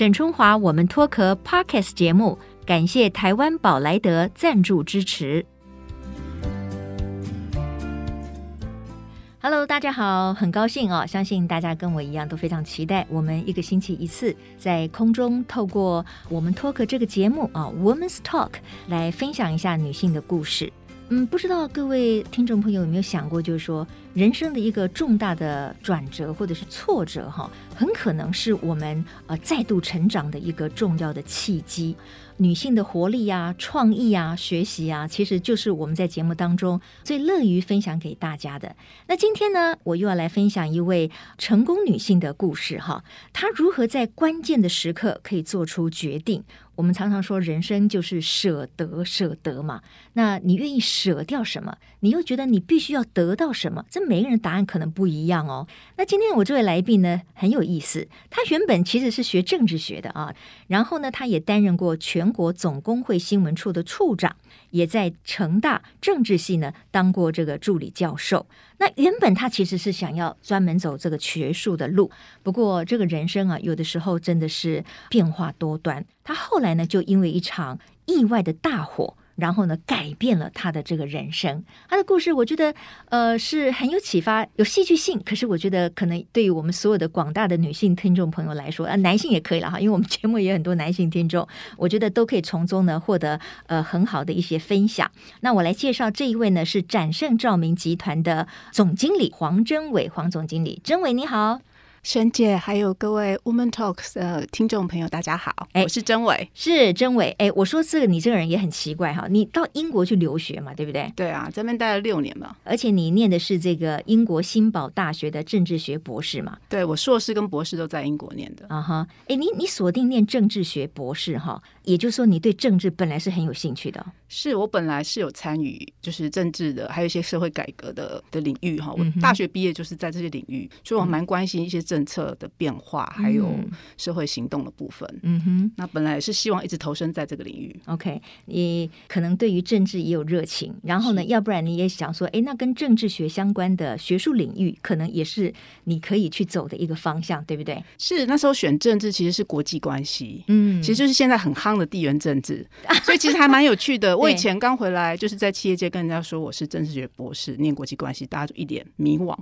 沈春华，我们脱壳 Podcast 节目，感谢台湾宝莱德赞助支持。Hello， 大家好，很高兴哦，相信大家跟我一样都非常期待我们一个星期一次在空中透过我们 Talk 这个节目啊 ，Women's Talk 来分享一下女性的故事。不知道各位听众朋友有没有想过，就是说人生的一个重大的转折或者是挫折哈，很可能是我们再度成长的一个重要的契机。女性的活力啊、创意啊、学习啊，其实就是我们在节目当中最乐于分享给大家的。那今天呢，我又要来分享一位成功女性的故事哈，她如何在关键的时刻可以做出决定。我们常常说人生就是舍得舍得嘛，那你愿意舍掉什么，你又觉得你必须要得到什么，这每个人答案可能不一样哦。那今天我这位来宾呢很有意思，他原本其实是学政治学的啊，然后呢他也担任过全国总工会新闻处的处长，也在成大政治系呢当过这个助理教授。那原本他其实是想要专门走这个学术的路，不过这个人生啊，有的时候真的是变化多端。他后来呢，就因为一场意外的大火，然后呢，改变了他的这个人生。他的故事，我觉得是很有启发，有戏剧性。可是我觉得，可能对于我们所有的广大的女性听众朋友来说，男性也可以了哈，因为我们节目也有很多男性听众，我觉得都可以从中呢获得很好的一些分享。那我来介绍这一位呢，是展胜照明集团的总经理黄真伟，黄总经理，真伟你好。沈姐，还有各位 Woman Talks 的听众朋友，大家好，我是真伟，是真伟。我说这个你这个人也很奇怪哈，你到英国去留学嘛，对不对？对啊，这边待了6年嘛，而且你念的是这个英国新堡大学的政治学博士嘛？对，我硕士跟博士都在英国念的。啊哈，你锁定念政治学博士哈，也就是说你对政治本来是很有兴趣的。是我本来是有参与，就是政治的，还有一些社会改革的领域哈。我大学毕业就是在这些领域，所以我蛮关心一些政策的变化，还有社会行动的部分。那本来是希望一直投身在这个领域。OK， 你可能对于政治也有热情，然后呢，要不然你也想说，那跟政治学相关的学术领域，可能也是你可以去走的一个方向，对不对？是那时候选政治其实是国际关系，其实就是现在很夯的地缘政治，所以其实还蛮有趣的。我以前刚回来，就是在企业界跟人家说我是政治学博士，念国际关系，大家就一脸迷惘。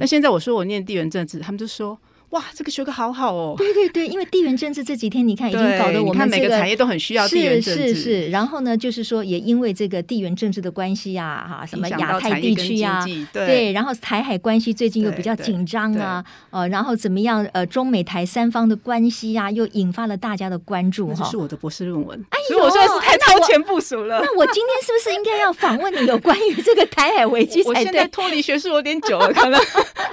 但现在我说我念地缘政治，他们就说。哇，这个学科好好哦！对对对，因为地缘政治这几天你看已经搞得我们、这个、你看每个产业都很需要地缘政治，是。然后呢，就是说也因为这个地缘政治的关系啊，什么亚太地区啊，对，然后台海关系最近又比较紧张啊，然后怎么样？中美台三方的关系啊，又引发了大家的关注哈。这是我的博士论文，所以我说是太超前部署了。那我今天是不是应该要访问你有关于这个台海危机才对？我现在脱离学术有点久了，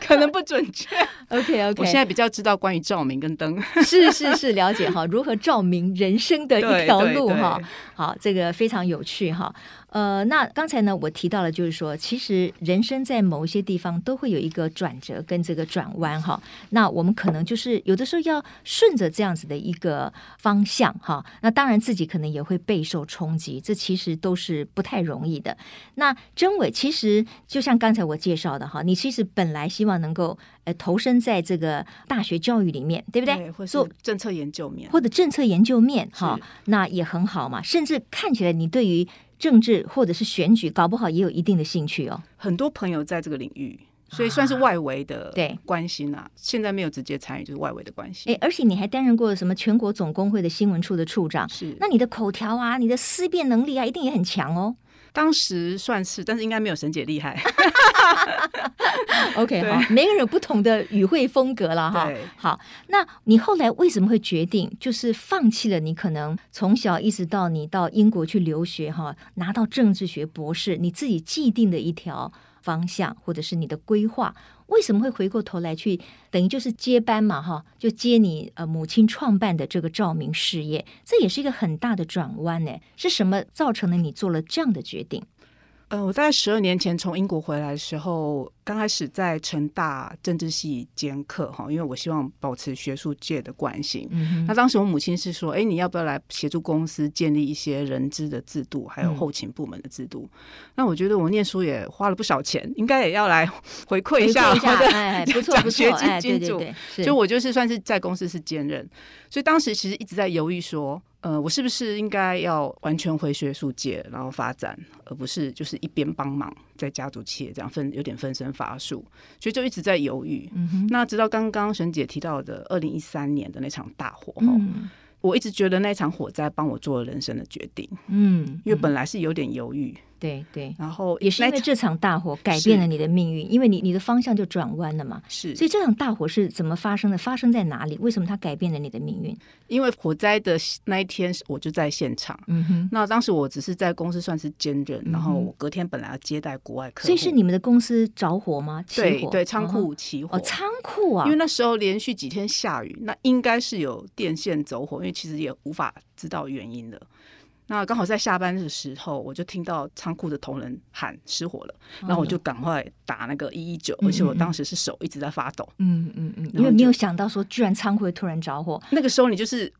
可能不准确。OK， 我现在比较知道关于照明跟灯是了解哈，如何照明人生的一条路哈。好，这个非常有趣哈。那刚才呢我提到了，就是说其实人生在某一些地方都会有一个转折跟这个转弯哈。那我们可能就是有的时候要顺着这样子的一个方向哈。那当然自己可能也会备受冲击，这其实都是不太容易的。那真伟其实就像刚才我介绍的哈，你其实本来希望能够投身在这个大学教育里面，对不对？或者政策研究面，或者政策研究面哈，那也很好嘛。甚至看起来你对于政治或者是选举搞不好也有一定的兴趣哦。很多朋友在这个领域，所以算是外围的关心啊，现在没有直接参与，就是外围的关心。而且你还担任过什么全国总工会的新闻处的处长，是。那你的口条啊，你的思辨能力啊，一定也很强哦。当时算是，但是应该没有沈姐厉害。OK， 好，每个人有不同的语汇风格了哈。好，那你后来为什么会决定就是放弃了你可能从小一直到你到英国去留学哈，拿到政治学博士，你自己既定的一条方向或者是你的规划，为什么会回过头来去等于就是接班嘛哈，就接你母亲创办的这个照明事业，这也是一个很大的转弯呢。是什么造成了你做了这样的决定？我在12年前从英国回来的时候，刚开始在成大政治系兼课，因为我希望保持学术界的关系、嗯、那当时我母亲是说哎，你要不要来协助公司建立一些人资的制度还有后勤部门的制度、嗯、那我觉得我念书也花了不少钱，应该也要来回馈一下不错不错，哎，对对对，就我就是算是在公司是兼任，所以当时其实一直在犹豫说我是不是应该要完全回学术界然后发展，而不是就是一边帮忙在家族企业这样有点分身乏术，所以就一直在犹豫、嗯、那直到刚刚沈姐提到的2013年的那场大火、嗯、我一直觉得那场火灾帮我做了人生的决定、嗯、因为本来是有点犹豫、嗯、对对，然后也是因为这场大火改变了你的命运，因为你的方向就转弯了嘛，是。所以这场大火是怎么发生的，发生在哪里，为什么它改变了你的命运？因为火灾的那一天我就在现场、嗯、哼，那当时我只是在公司算是兼任、嗯、然后我隔天本来要接待国外客户，所以是你们的公司着火吗？起火？对对，仓库起火、哦、仓库啊，因为那时候连续几天下雨，那应该是有电线走火，因为其实也无法知道原因的。那刚好在下班的时候我就听到仓库的同仁喊失火了、哦、然后我就赶快打那个119、嗯、而且我当时是手一直在发抖，嗯嗯嗯，因为没有想到说居然仓库会突然着火，那个时候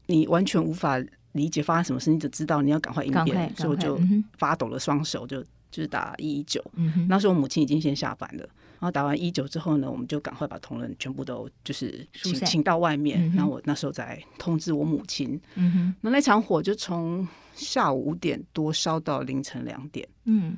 你完全无法理解发生什么事，你只知道你要赶快应变，所以我就发抖了双手就是打119、嗯、那时候我母亲已经先下班了，然后打完119之后呢，我们就赶快把同仁全部都就是请到外面、嗯、然后我那时候再通知我母亲、嗯、那场火就从下午5点多烧到凌晨2点，嗯，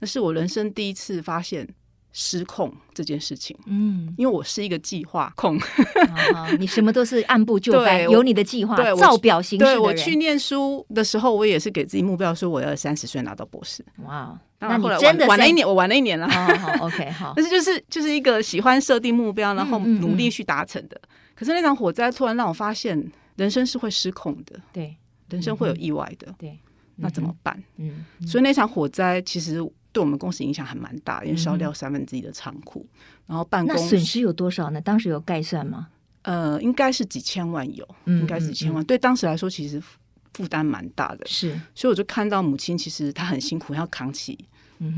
那是我人生第一次发现失控这件事情，嗯，因为我是一个计划控、哦、你什么都是按部就班，有你的计划照表行事的人。对，我去念书的时候我也是给自己目标说我要30岁拿到博士。哇，那你真的晚了一年，我晚了一年了、哦、好 OK 好，但是就是一个喜欢设定目标然后努力去达成的、嗯嗯嗯、可是那场火灾突然让我发现人生是会失控的，对，人生会有意外的、嗯、对、嗯、那怎么办、嗯嗯、所以那场火灾其实对我们公司影响还蛮大，因为烧掉1/3的仓库、嗯、然后办公那损失有多少呢？当时有概算吗？应该是几千万，有，应该是几千万、嗯嗯嗯、对当时来说其实负担蛮大的，是。所以我就看到母亲其实她很辛苦要扛起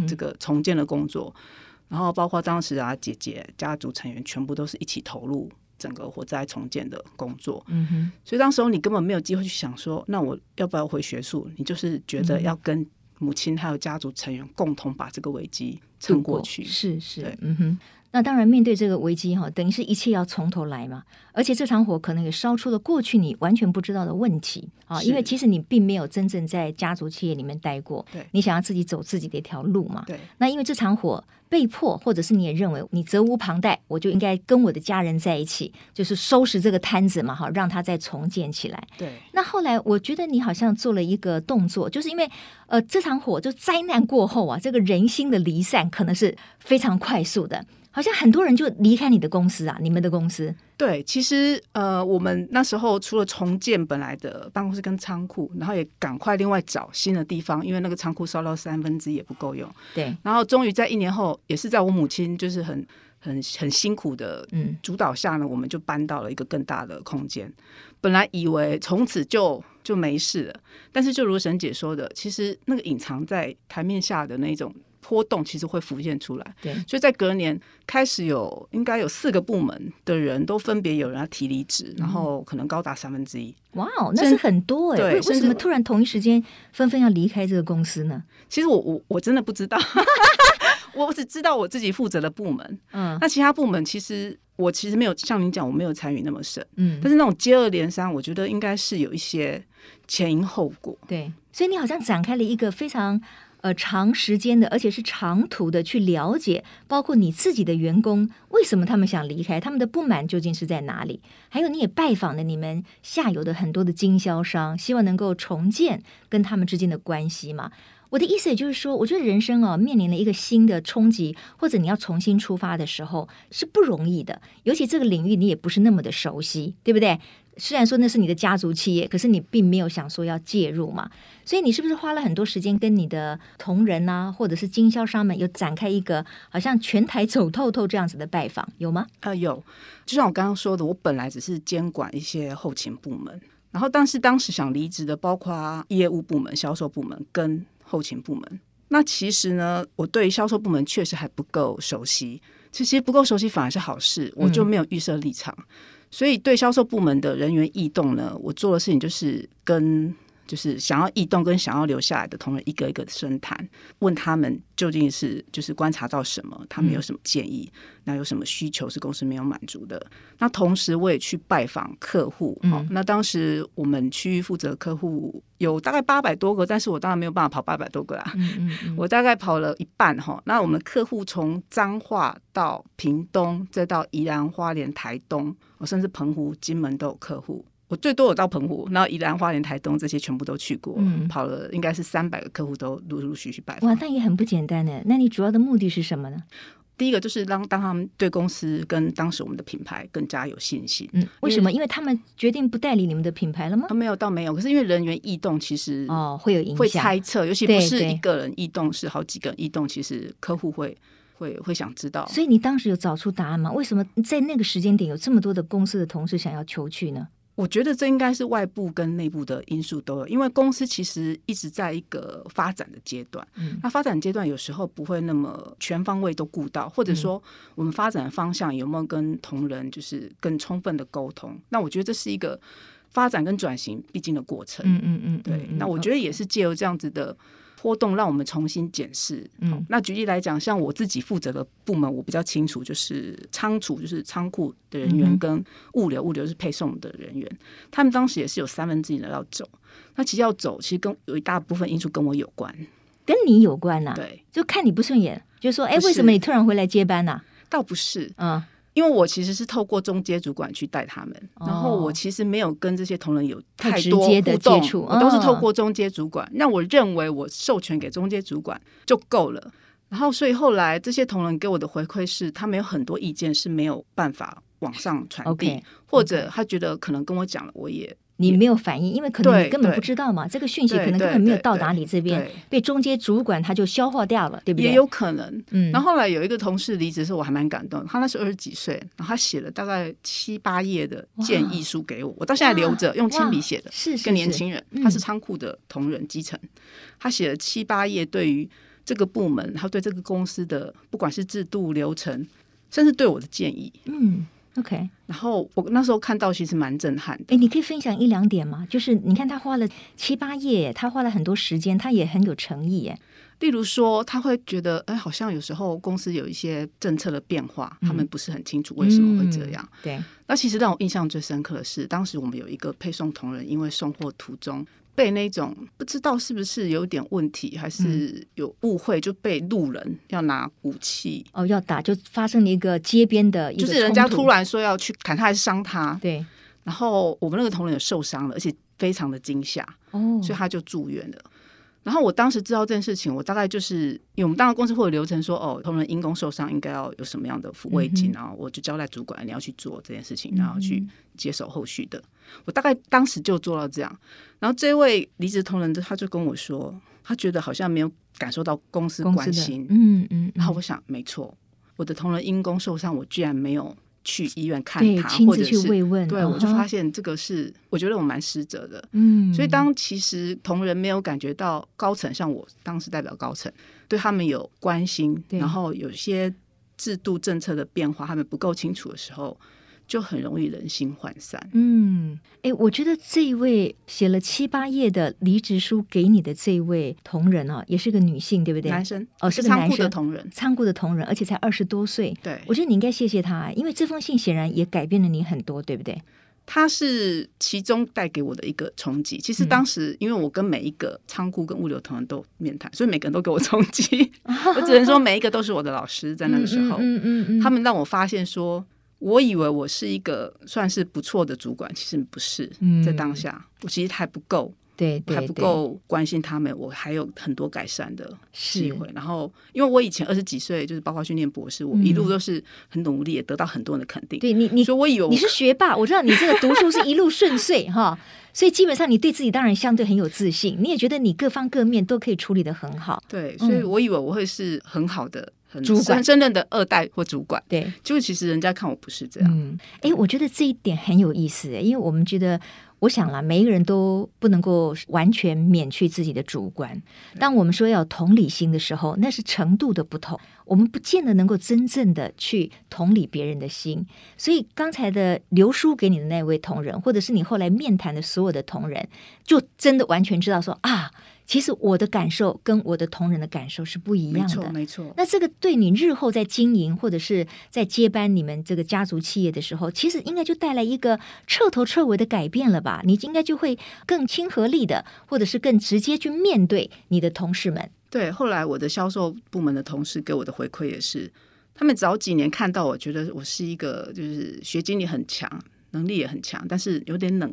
这个重建的工作、嗯、然后包括当时啊姐姐家族成员全部都是一起投入整个火灾重建的工作、嗯、哼，所以当时候你根本没有机会去想说那我要不要回学术，你就是觉得要跟母亲还有家族成员共同把这个危机撑过去，是是，嗯哼。那当然面对这个危机等于是一切要从头来嘛，而且这场火可能也烧出了过去你完全不知道的问题啊，因为其实你并没有真正在家族企业里面待过，你想要自己走自己的一条路嘛，对。那因为这场火被迫，或者是你也认为你责无旁贷，我就应该跟我的家人在一起，就是收拾这个摊子嘛，让它再重建起来，对。那后来我觉得你好像做了一个动作，就是因为这场火就灾难过后啊，这个人心的离散可能是非常快速的，好像很多人就离开你的公司啊，你们的公司。对，其实我们那时候除了重建本来的办公室跟仓库，然后也赶快另外找新的地方，因为那个仓库烧到1/3也不够用。对。然后终于在1年后，也是在我母亲就是很辛苦的主导下呢，我们就搬到了一个更大的空间。本来以为从此就没事了，但是就如沈姐说的，其实那个隐藏在台面下的那种波动其实会浮现出来，对。所以在隔年开始有应该有4个部门的人都分别有人要提离职、嗯、然后可能高达1/3。哇哦，那是很多哎、欸！为什么突然同一时间纷纷要离开这个公司呢？其实我真的不知道我只知道我自己负责的部门、嗯、那其他部门其实没有像你讲我没有参与那么深、嗯、但是那种接二连三我觉得应该是有一些前因后果，对。所以你好像展开了一个非常长时间的，而且是长途的去了解，包括你自己的员工为什么他们想离开，他们的不满究竟是在哪里，还有你也拜访了你们下游的很多的经销商，希望能够重建跟他们之间的关系嘛。我的意思也就是说，我觉得人生面临了一个新的冲击，或者你要重新出发的时候是不容易的，尤其这个领域你也不是那么的熟悉，对不对？虽然说那是你的家族企业，可是你并没有想说要介入嘛，所以你是不是花了很多时间跟你的同仁啊，或者是经销商们有展开一个好像全台走透透这样子的拜访，有吗？有，就像我刚刚说的，我本来只是监管一些后勤部门，然后但是当时想离职的包括业务部门、销售部门跟后勤部门。那其实呢，我对销售部门确实还不够熟悉，其实不够熟悉反而是好事，我就没有预设立场。所以对销售部门的人员异动呢，我做的事情就是跟想要异动跟想要留下来的同仁一个一个深谈，问他们究竟是观察到什么，他们有什么建议，那有什么需求是公司没有满足的。那同时我也去拜访客户、那当时我们区域负责客户有大概800多个，但是我当然没有办法跑800多个啦，我大概跑了一半、那我们的客户从彰化到屏东，再到宜兰、花莲、台东、甚至澎湖、金门都有客户。我最多有到澎湖，然后宜兰、花莲、台东这些全部都去过、跑了应该是300个客户都陆陆续续拜访。哇，那也很不简单耶。那你主要的目的是什么呢？第一个就是当他们对公司跟当时我们的品牌更加有信心、为什么？因为他们决定不代理你们的品牌了吗？没有，倒没有。可是因为人员异动其实会有影响，会猜测，尤其不是一个人异动，是好几个人异动，其实客户会想知道。所以你当时有找出答案吗？为什么在那个时间点有这么多的公司的同事想要求去呢？我觉得这应该是外部跟内部的因素都有，因为公司其实一直在一个发展的阶段、那发展阶段有时候不会那么全方位都顾到，或者说我们发展的方向有没有跟同仁更充分的沟通。那我觉得这是一个发展跟转型必经的过程。对，那我觉得也是借由这样子的波动让我们重新检视。那举例来讲，像我自己负责的部门我比较清楚，就是仓储，就是仓库的人员跟物流，物流是配送的人员，他们当时也是有1/3的要走。那其实要走其实跟有一大部分因素跟我有关。跟你有关啊？对，就看你不顺眼，就说哎，为什么你突然回来接班啊？倒不是，因为我其实是透过中阶主管去带他们、然后我其实没有跟这些同仁有太多互动，直接的接触、我都是透过中阶主管。那我认为我授权给中阶主管就够了。然后所以后来这些同仁给我的回馈是，他们有很多意见是没有办法往上传递， okay, 或者他觉得可能跟我讲了，我也你没有反应，因为可能你根本不知道嘛，这个讯息可能根本没有到达你这边，被中间主管他就消化掉了，对不对？也有可能。然后后来有一个同事离职的时候，我还蛮感动的。他那时候20几岁，然后他写了大概7、8页的建议书给我，我到现在留着，用亲笔写的，是个年轻人，他是仓库的同仁基层，他写了7、8页对于这个部门，他对这个公司的不管是制度、流程，甚至对我的建议。OK， 然后我那时候看到其实蛮震撼的。你可以分享1、2点吗？就是你看他花了7、8页，他花了很多时间，他也很有诚意耶。例如说他会觉得好像有时候公司有一些政策的变化，他们不是很清楚为什么会这样。对，那其实让我印象最深刻的是，当时我们有一个配送同仁因为送货途中被那种不知道是不是有点问题还是有误会，就被路人要拿武器要打，就发生了一个街边的一个冲突，就是人家突然说要去砍他还是伤他。对，然后我们那个同仁也受伤了，而且非常的惊吓，所以他就住院了。然后我当时知道这件事情，我大概就是因为我们当然公司会有流程说，同仁因公受伤应该要有什么样的抚慰金，然后我就交代主管你要去做这件事情，然后去接手后续的。我大概当时就做到这样。然后这位离职同仁他就跟我说，他觉得好像没有感受到公司关心。然后我想没错，我的同仁因公受伤，我居然没有去医院看他，亲自去慰问，对，我就发现这个是我觉得我蛮失责的。所以当其实同仁没有感觉到高层，像我当时代表高层对他们有关心，然后有些制度政策的变化他们不够清楚的时候，就很容易人心涣散。我觉得这一位写了7、8页的离职书给你的这一位同仁也是个女性，对不对？男生是个仓库的同仁，仓库的同仁，而且才20多岁。对，我觉得你应该谢谢他，因为这封信显然也改变了你很多，对不对？他是其中带给我的一个冲击。其实当时因为我跟每一个仓库跟物流同仁都面谈，所以每个人都给我冲击。我只能说每一个都是我的老师，在那个时候他们让我发现说，我以为我是一个算是不错的主管，其实不是。在当下我其实还不够，对，还不够关心他们，我还有很多改善的机会。然后因为我以前20几岁就是包括去念博士，我一路都是很努力，也得到很多人的肯定。对，你说我以为你是学霸，我知道你这个读书是一路顺遂哈，所以基本上你对自己当然相对很有自信，你也觉得你各方各面都可以处理得很好。对，所以我以为我会是很好的主管，真正的2代或主管。对，就其实人家看我不是这样。我觉得这一点很有意思，因为我们觉得我想啦，每一个人都不能够完全免去自己的主观。当我们说要有同理心的时候，那是程度的不同，我们不见得能够真正的去同理别人的心。所以刚才的留书给你的那位同仁，或者是你后来面谈的所有的同仁，就真的完全知道说啊，其实我的感受跟我的同仁的感受是不一样的。没错。那这个对你日后在经营或者是在接班你们这个家族企业的时候，其实应该就带来一个彻头彻尾的改变了吧？你应该就会更亲和力的，或者是更直接去面对你的同事们。对，后来我的销售部门的同事给我的回馈也是，他们早几年看到我觉得我是一个就是学经历很强，能力也很强，但是有点冷。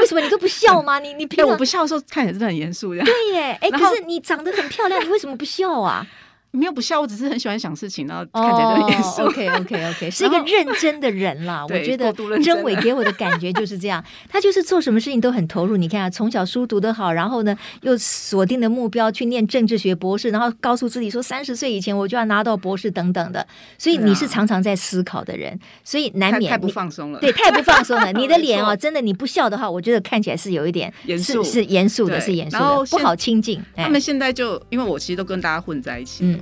为什么你都不笑吗？你平常我不笑的时候看起来真的很严肃。对耶，可是你长得很漂亮，你为什么不笑啊？没有不笑，我只是很喜欢想事情，然后看起来就很严肃。OK， 是一个认真的人啦。我觉得真伟给我的感觉就是这样，他就是做什么事情都很投入。你看啊，从小书读得好，然后呢又锁定的目标去念政治学博士，然后告诉自己说30岁以前我就要拿到博士等等的。所以你是常常在思考的人，所以难免 太不放松了。对，太不放松了。你的脸啊，真的你不笑的话，我觉得看起来是有一点严肃，是严肃的，是严肃的，不好亲近。他们现在就因为我其实都跟大家混在一起。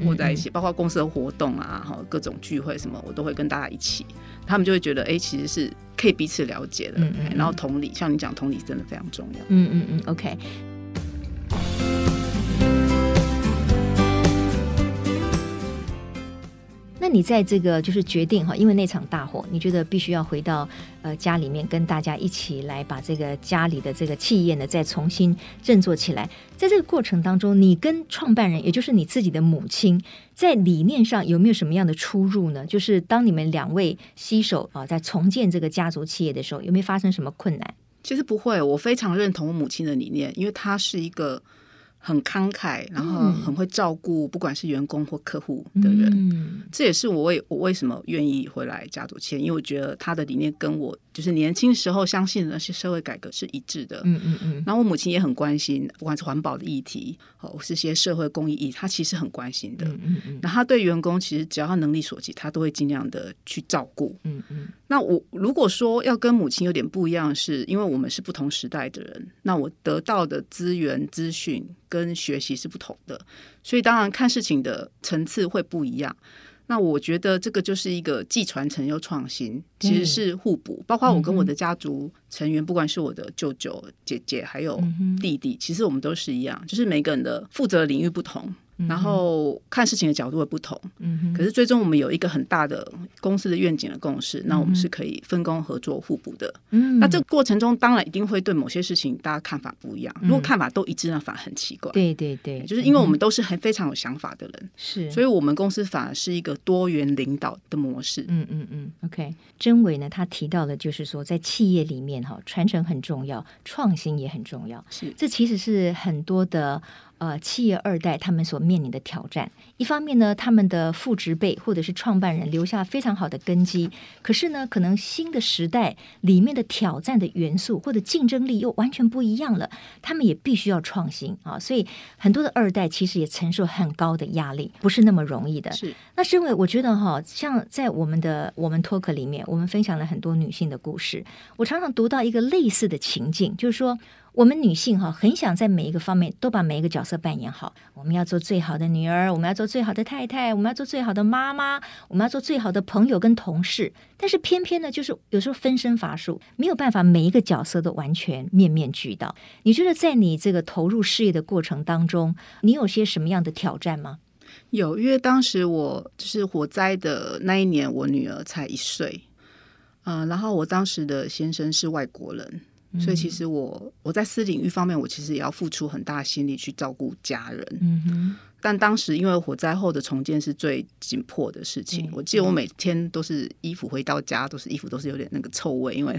包括公司的活动啊，各种聚会什么，我都会跟大家一起。他们就会觉得，其实是可以彼此了解的。然后同理，像你讲，同理真的非常重要。OK。那你在这个就是决定哈，因为那场大火，你觉得必须要回到家里面跟大家一起来把这个家里的这个企业呢再重新振作起来。在这个过程当中，你跟创办人，也就是你自己的母亲，在理念上有没有什么样的出入呢？就是当你们两位携手在重建这个家族企业的时候，有没有发生什么困难？其实不会，我非常认同我母亲的理念，因为她是一个很慷慨，然后很会照顾不管是员工或客户的人。这也是我为什么愿意回来家族企业，因为我觉得他的理念跟我就是年轻时候相信的那些社会改革是一致的。然后我母亲也很关心，不管是环保的议题或是些社会公益议题，他其实很关心的。然后他对员工其实只要他能力所及，他都会尽量的去照顾。那我如果说要跟母亲有点不一样，是因为我们是不同时代的人，那我得到的资源资讯跟学习是不同的，所以当然看事情的层次会不一样。那我觉得这个就是一个既传承又创新，其实是互补。包括我跟我的家族成员，不管是我的舅舅、姐姐还有弟弟，其实我们都是一样，就是每个人的负责的领域不同，然后看事情的角度也不同。可是最终我们有一个很大的公司的愿景的共识，那我们是可以分工合作互补的。那这个过程中当然一定会对某些事情大家看法不一样，如果看法都一致那反而很奇怪。对，就是因为我们都是非常有想法的人，是，所以我们公司反而是一个多元领导的模式。OK。 真伟呢，他提到的就是说在企业里面传承很重要，创新也很重要，是，这其实是很多的企业二代他们所面临的挑战。一方面呢，他们的父执辈或者是创办人留下非常好的根基，可是呢，可能新的时代里面的挑战的元素或者竞争力又完全不一样了，他们也必须要创新啊。所以很多的二代其实也承受很高的压力，不是那么容易的。是，那是因为我觉得像在我们 talk 里面，我们分享了很多女性的故事，我常常读到一个类似的情境，就是说我们女性很想在每一个方面都把每一个角色扮演好，我们要做最好的女儿，我们要做最好的太太，我们要做最好的妈妈，我们要做最好的朋友跟同事。但是偏偏呢，就是有时候分身乏术，没有办法每一个角色都完全面面俱到。你觉得在你这个投入事业的过程当中，你有些什么样的挑战吗？有，因为当时我就是火灾的那一年，我女儿才1岁，然后我当时的先生是外国人，所以其实我在私领域方面，我其实也要付出很大的心力去照顾家人。但当时因为火灾后的重建是最紧迫的事情，我记得我每天都是衣服回到家都是衣服都是有点那个臭味，因为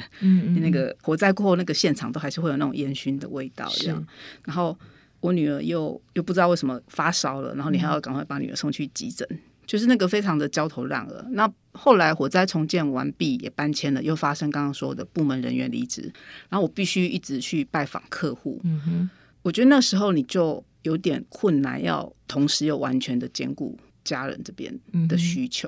那个火灾过后那个现场都还是会有那种烟熏的味道这样。然后我女儿又不知道为什么发烧了，然后你还要赶快把女儿送去急诊，就是那个非常的焦头烂额。那后来火灾重建完毕也搬迁了，又发生刚刚说的部门人员离职，然后我必须一直去拜访客户。我觉得那时候你就有点困难，要同时又完全的兼顾家人这边的需求。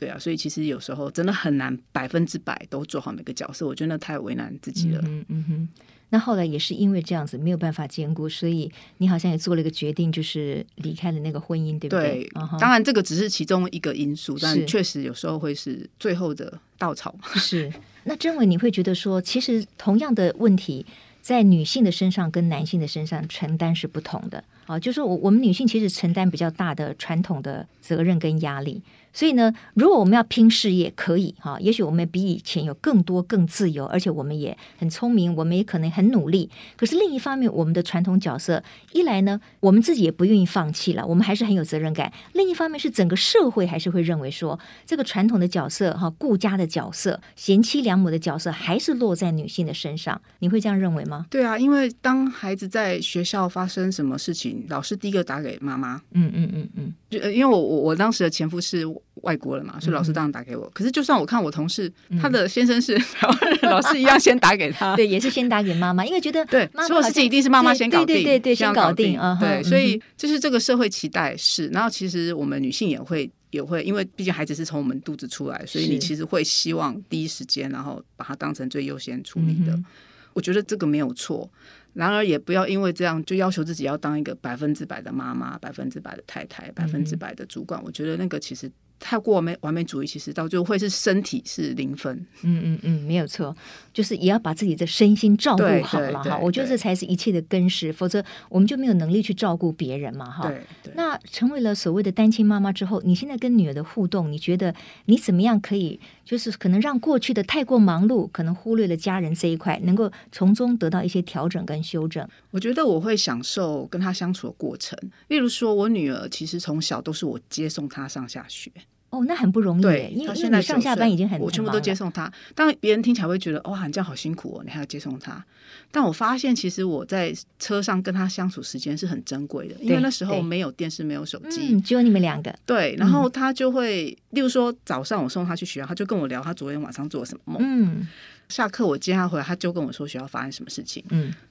对啊，所以其实有时候真的很难100%都做好每个角色，我觉得那太为难自己了。嗯嗯哼。那后来也是因为这样子没有办法兼顾，所以你好像也做了一个决定，就是离开了那个婚姻，对不对？对， 当然这个只是其中一个因素，但确实有时候会是最后的稻草。是。那甄雯，你会觉得说，其实同样的问题在女性的身上跟男性的身上承担是不同的啊，就是我们女性其实承担比较大的传统的责任跟压力，所以呢，如果我们要拼事业可以哈，也许我们比以前有更多更自由，而且我们也很聪明，我们也可能很努力。可是另一方面，我们的传统角色一来呢，我们自己也不愿意放弃了，我们还是很有责任感；另一方面是整个社会还是会认为说，这个传统的角色哈，顾家的角色、贤妻良母的角色，还是落在女性的身上。你会这样认为吗？对啊，因为当孩子在学校发生什么事情，老师第一个打给妈妈。嗯嗯嗯嗯，就因为我当时的前夫是外国人嘛，所以老师当然打给我。可是就算我看我同事，他的先生是台湾人，老师一样先打给他。对，也是先打给妈妈，因为觉得对所有事情一定是妈妈先搞定，对对对，先搞定。对，所以就是这个社会期待是，然后其实我们女性也会，因为毕竟孩子是从我们肚子出来，所以你其实会希望第一时间，然后把它当成最优先处理的。我觉得这个没有错，然而也不要因为这样就要求自己要当一个100%的妈妈、100%的太太、100%的主管。我觉得那个其实太过完美主义，其实到最后会是身体是0分。嗯嗯嗯，没有错，就是也要把自己的身心照顾好了哈。我觉得这才是一切的根石，否则我们就没有能力去照顾别人嘛哈。那成为了所谓的单亲妈妈之后，你现在跟女儿的互动，你觉得你怎么样可以就是可能让过去的太过忙碌，可能忽略了家人这一块，能够从中得到一些调整跟修正？我觉得我会享受跟她相处的过程，例如说我女儿其实从小都是我接送她上下学。哦，那很不容易，因为你上下班已经很忙了，我全部都接送他。当然别人听起来会觉得哇，你这样好辛苦哦，你还要接送他。但我发现其实我在车上跟他相处时间是很珍贵的，因为那时候没有电视，没有手机，只有你们2个。对，然后他就会，例如说早上我送他去学校，他就跟我聊他昨天晚上做了什么梦。下课我接他回来，他就跟我说学校发生什么事情。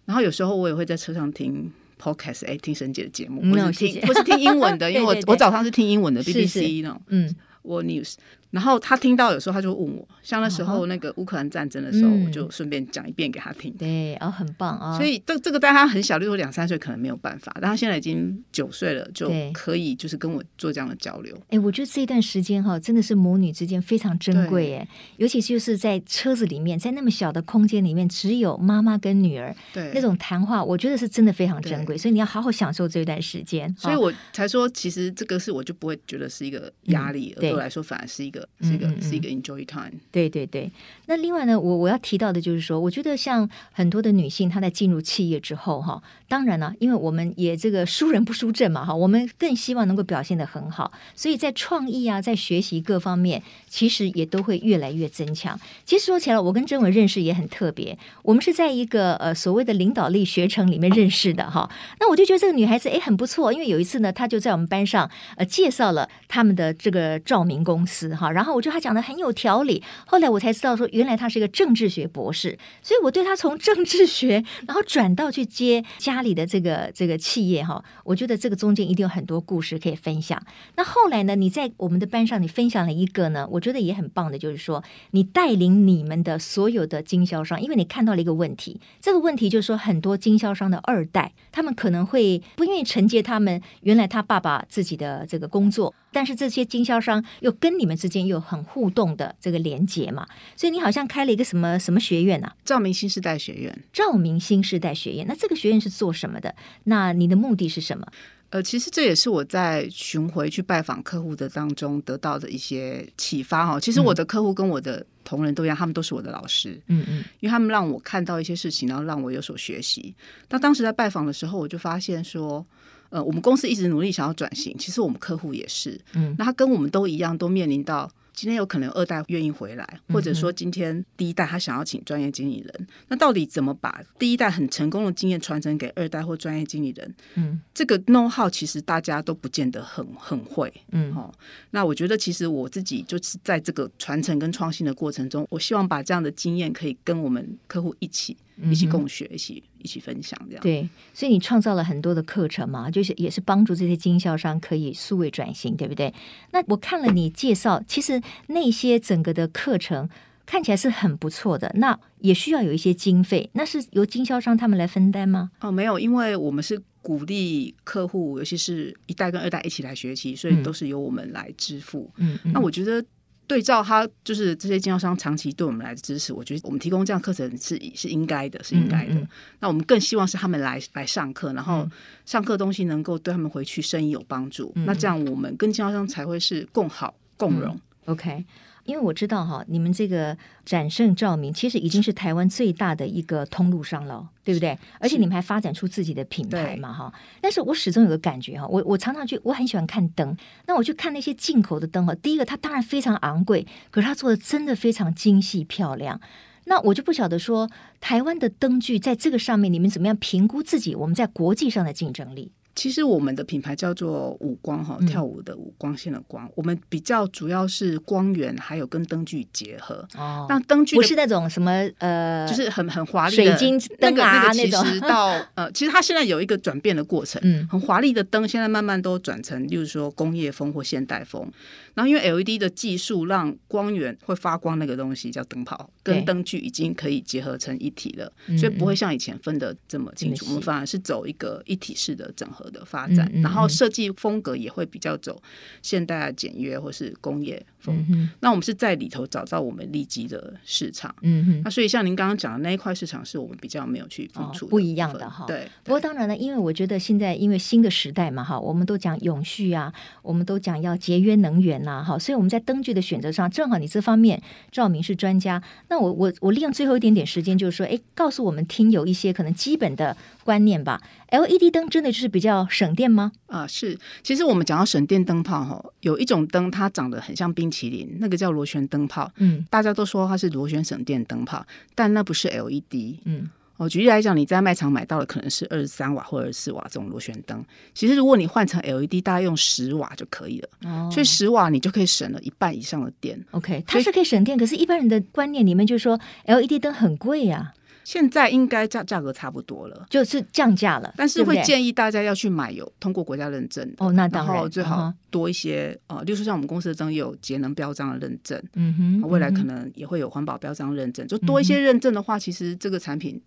然后有时候我也会在车上听Podcast， 听沈姐的节目，不是听英文的，因为 我早上是听英文的 BBC 那种World News。然后他听到有时候他就问我，像那时候那个乌克兰战争的时候，我就顺便讲一遍给他听。对，很棒啊！所以这个在他很小，例如2-3岁可能没有办法，但他现在已经9岁了，就可以就是跟我做这样的交流。哎，我觉得这一段时间哈，真的是母女之间非常珍贵耶，尤其就是在车子里面，在那么小的空间里面，只有妈妈跟女儿那种谈话，我觉得是真的非常珍贵，所以你要好好享受这一段时间。所以我才说，其实这个是我就不会觉得是一个压力，而对我来说反而是一个。是一个 enjoy time。 对对对。那另外呢，我要提到的就是说，我觉得像很多的女性她在进入企业之后哈，当然了，因为我们也这个输人不输阵嘛哈，我们更希望能够表现得很好，所以在创意啊，在学习各方面其实也都会越来越增强。其实说起来，我跟甄雯认识也很特别，我们是在一个所谓的领导力学程里面认识的哈。那我就觉得这个女孩子很不错，因为有一次呢，她就在我们班上介绍了他们的这个照明公司哈，然后我觉得他讲的很有条理，后来我才知道说原来他是一个政治学博士，所以我对他从政治学然后转到去接家里的这个企业哈，我觉得这个中间一定有很多故事可以分享。那后来呢，你在我们的班上你分享了一个呢，我觉得也很棒的，就是说你带领你们的所有的经销商，因为你看到了一个问题，这个问题就是说很多经销商的二代他们可能会不愿意承接他们原来他爸爸自己的这个工作，但是这些经销商又跟你们之间有很互动的这个连结嘛，所以你好像开了一个什么学院啊？照明新时代学院。照明新时代学院，那这个学院是做什么的？那你的目的是什么？其实这也是我在巡回去拜访客户的当中得到的一些启发哈。其实我的客户跟我的同仁都一样，他们都是我的老师，因为他们让我看到一些事情，然后让我有所学习。那当时在拜访的时候，我就发现说，我们公司一直努力想要转型，其实我们客户也是，那他跟我们都一样，都面临到今天有可能有2代愿意回来，或者说今天第一代他想要请专业经理人，那到底怎么把第一代很成功的经验传承给2代或专业经理人？这个 know how 其实大家都不见得很会。那我觉得其实我自己就是在这个传承跟创新的过程中，我希望把这样的经验可以跟我们客户一起一起共学，一起分享这样。对，所以你创造了很多的课程嘛，就是也是帮助这些经销商可以数位转型，对不对？那我看了你介绍，其实那些整个的课程看起来是很不错的，那也需要有一些经费，那是由经销商他们来分担吗？哦，没有，因为我们是鼓励客户，尤其是一代跟二代一起来学习，所以都是由我们来支付。嗯，那我觉得对照他就是这些经销商长期对我们来的支持，我觉得我们提供这样课程是应该的，是应该的。那我们更希望是他们来上课，然后上课的东西能够对他们回去生意有帮助。那这样我们跟经销商才会是共好共荣。OK。因为我知道哈，你们这个展胜照明其实已经是台湾最大的一个通路商了，对不对？而且你们还发展出自己的品牌嘛哈。但是我始终有个感觉哈，我常常我很喜欢看灯，那我去看那些进口的灯哈，第一个它当然非常昂贵，可是它做的真的非常精细漂亮。那我就不晓得说台湾的灯具在这个上面你们怎么样评估自己我们在国际上的竞争力？其实我们的品牌叫做舞光，跳舞的舞，光线的光，我们比较主要是光源还有跟灯具结合。哦，那灯具不是那种什么就是很华丽的水晶灯啊那种，其实到其实它现在有一个转变的过程，很华丽的灯现在慢慢都转成例如说工业风或现代风，然后因为 LED 的技术让光源会发光，那个东西叫灯泡，跟灯具已经可以结合成一体了，所以不会像以前分得这么清楚，我们反而是走一个一体式的整合的发展，然后设计风格也会比较走现代简约或是工业风。那我们是在里头找到我们利基的市场。那所以像您刚刚讲的那一块市场是我们比较没有去付出的不一样的哈。对，不过当然了，因为我觉得现在因为新的时代嘛哈，我们都讲永续啊，我们都讲要节约能源啊哈，所以我们在灯具的选择上，正好你这方面照明是专家，那我利用最后一点点时间，就是说，哎，告诉我们听友一些可能基本的观念吧。LED 灯真的就是比较省电吗？是，其实我们讲到省电灯泡，有一种灯它长得很像冰淇淋，那个叫螺旋灯泡。大家都说它是螺旋省电灯泡，但那不是 LED。举例来讲，你在卖场买到的可能是23瓦或24瓦这种螺旋灯，其实如果你换成 LED 大概用10瓦就可以了。所以10瓦你就可以省了一半以上的电。OK， 它是可以省电，可是一般人的观念里面就是说 LED 灯很贵呀。现在应该价格差不多了，就是降价了，但是会建议大家要去买有通过国家认证的。那当然，然后最好多一些例如说像我们公司的灯也有节能标章的认证，未来可能也会有环保标章认证，就多一些认证的话，其实这个产品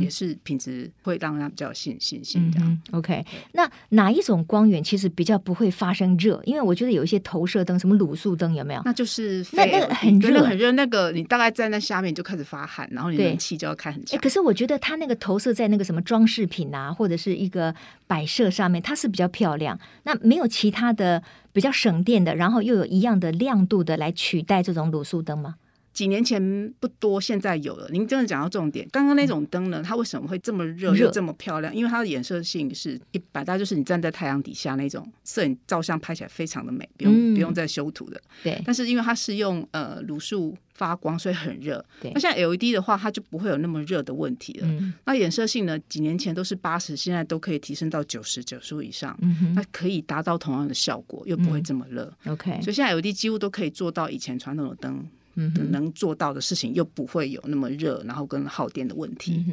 也是品质会让它比较有信心这样。OK， 那哪一种光源其实比较不会发生热？因为我觉得有一些投射灯，什么卤素灯有没有？那就是那个很热，很热，那个你大概在那下面就开始发汗，然后你人气就要开很。可是我觉得它那个投射在那个什么装饰品啊，或者是一个摆设上面，它是比较漂亮。那没有其他的比较省电的，然后又有一样的亮度的来取代这种卤素灯吗？几年前不多，现在有了。您真的讲到重点，刚刚那种灯呢，它为什么会这么热又这么漂亮？因为它的衍射性是100，它就是你站在太阳底下那种摄影照相拍起来非常的美，不用再修图的。对，但是因为它是用卤素发光，所以很热。那像 LED 的话，它就不会有那么热的问题了。那衍射性呢，几年前都是80，现在都可以提升到90以上。那可以达到同样的效果，又不会这么热。OK， 所以现在 LED 几乎都可以做到以前传统的灯能做到的事情，又不会有那么热，然后跟耗电的问题。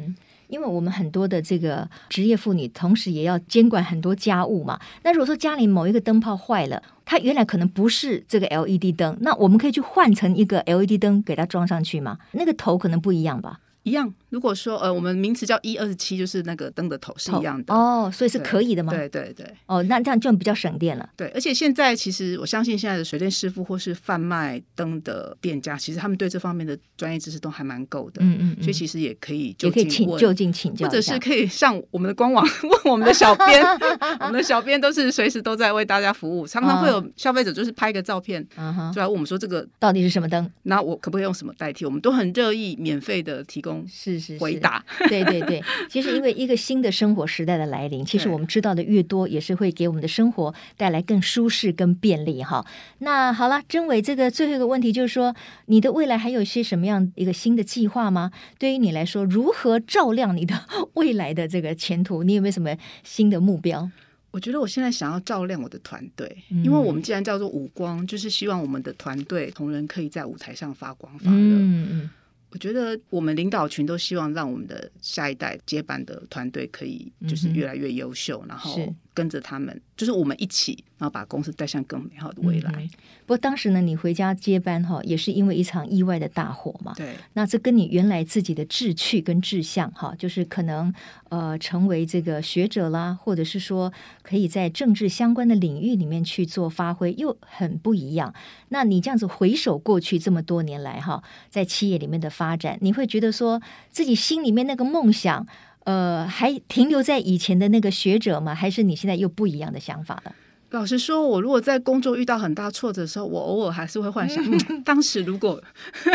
因为我们很多的这个职业妇女，同时也要监管很多家务嘛。那如果说家里某一个灯泡坏了，它原来可能不是这个 LED 灯，那我们可以去换成一个 LED 灯给它装上去嘛？那个头可能不一样吧？一样，如果说我们名词叫127，就是那个灯的头是一样的哦，所以是可以的嘛。对，那这样就比较省电了。对，而且现在其实我相信现在的水电师傅或是贩卖灯的店家，其实他们对这方面的专业知识都还蛮够的，所以其实也可以就近请教，或者是可以上我们的官网问我们的小编，我们的小编都是随时都在为大家服务，常常会有消费者就是拍个照片，就来问我们说这个到底是什么灯，那我可不可以用什么代替？我们都很乐意免费的提供。是回答。对，其实因为一个新的生活时代的来临，其实我们知道的越多，也是会给我们的生活带来更舒适跟便利哈。那好了，真伟，这个最后一个问题就是说，你的未来还有一些什么样一个新的计划吗？对于你来说，如何照亮你的未来的这个前途？你有没有什么新的目标？我觉得我现在想要照亮我的团队，因为我们既然叫做舞光，就是希望我们的团队同仁可以在舞台上发光发热。我觉得我们领导群都希望让我们的下一代接班的团队可以就是越来越优秀、嗯、然后跟着他们，就是我们一起然后把公司带向更美好的未来、嗯、不过当时呢你回家接班也是因为一场意外的大火嘛，对，那这跟你原来自己的志趣跟志向就是可能成为这个学者啦，或者是说可以在政治相关的领域里面去做发挥又很不一样。那你这样子回首过去这么多年来在企业里面的发展，你会觉得说自己心里面那个梦想还停留在以前的那个学者吗？还是你现在又不一样的想法了？老实说，我如果在工作遇到很大挫折的时候，我偶尔还是会幻想、当时如果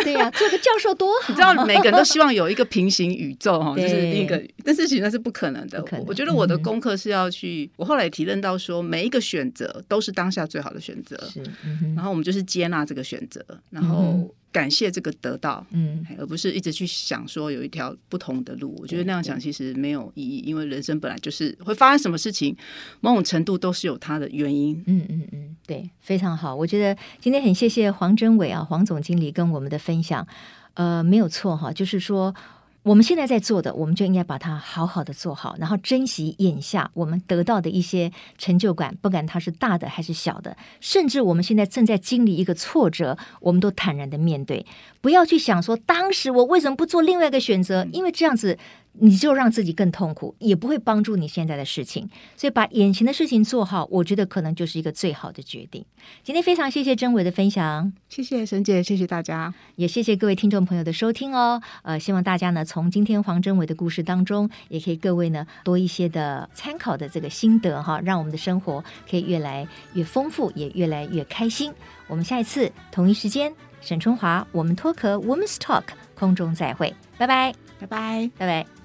对呀、啊，做个教授多好。你知道每个人都希望有一个平行宇宙就是一个，但是其实那是不可能的。我觉得我的功课是要去、我后来体认到说，每一个选择都是当下最好的选择，然后我们就是接纳这个选择，然后、感谢这个得到，而不是一直去想说有一条不同的路。我觉得那样想其实没有意义，因为人生本来就是会发生什么事情，某种程度都是有它的原因。对，非常好。我觉得今天很谢谢黄真伟黄总经理跟我们的分享。没有错就是说我们现在在做的，我们就应该把它好好的做好，然后珍惜眼下我们得到的一些成就感，不管它是大的还是小的，甚至我们现在正在经历一个挫折，我们都坦然的面对，不要去想说当时我为什么不做另外一个选择，因为这样子你就让自己更痛苦，也不会帮助你现在的事情。所以把眼前的事情做好，我觉得可能就是一个最好的决定。今天非常谢谢真伟的分享，谢谢沈姐，谢谢大家，也谢谢各位听众朋友的收听哦。希望大家呢从今天黄真伟的故事当中，也可以各位呢多一些的参考的这个心得让我们的生活可以越来越丰富，也越来越开心。我们下一次同一时间，沈春华我们脱壳 Women's Talk 空中再会，拜拜拜拜拜拜。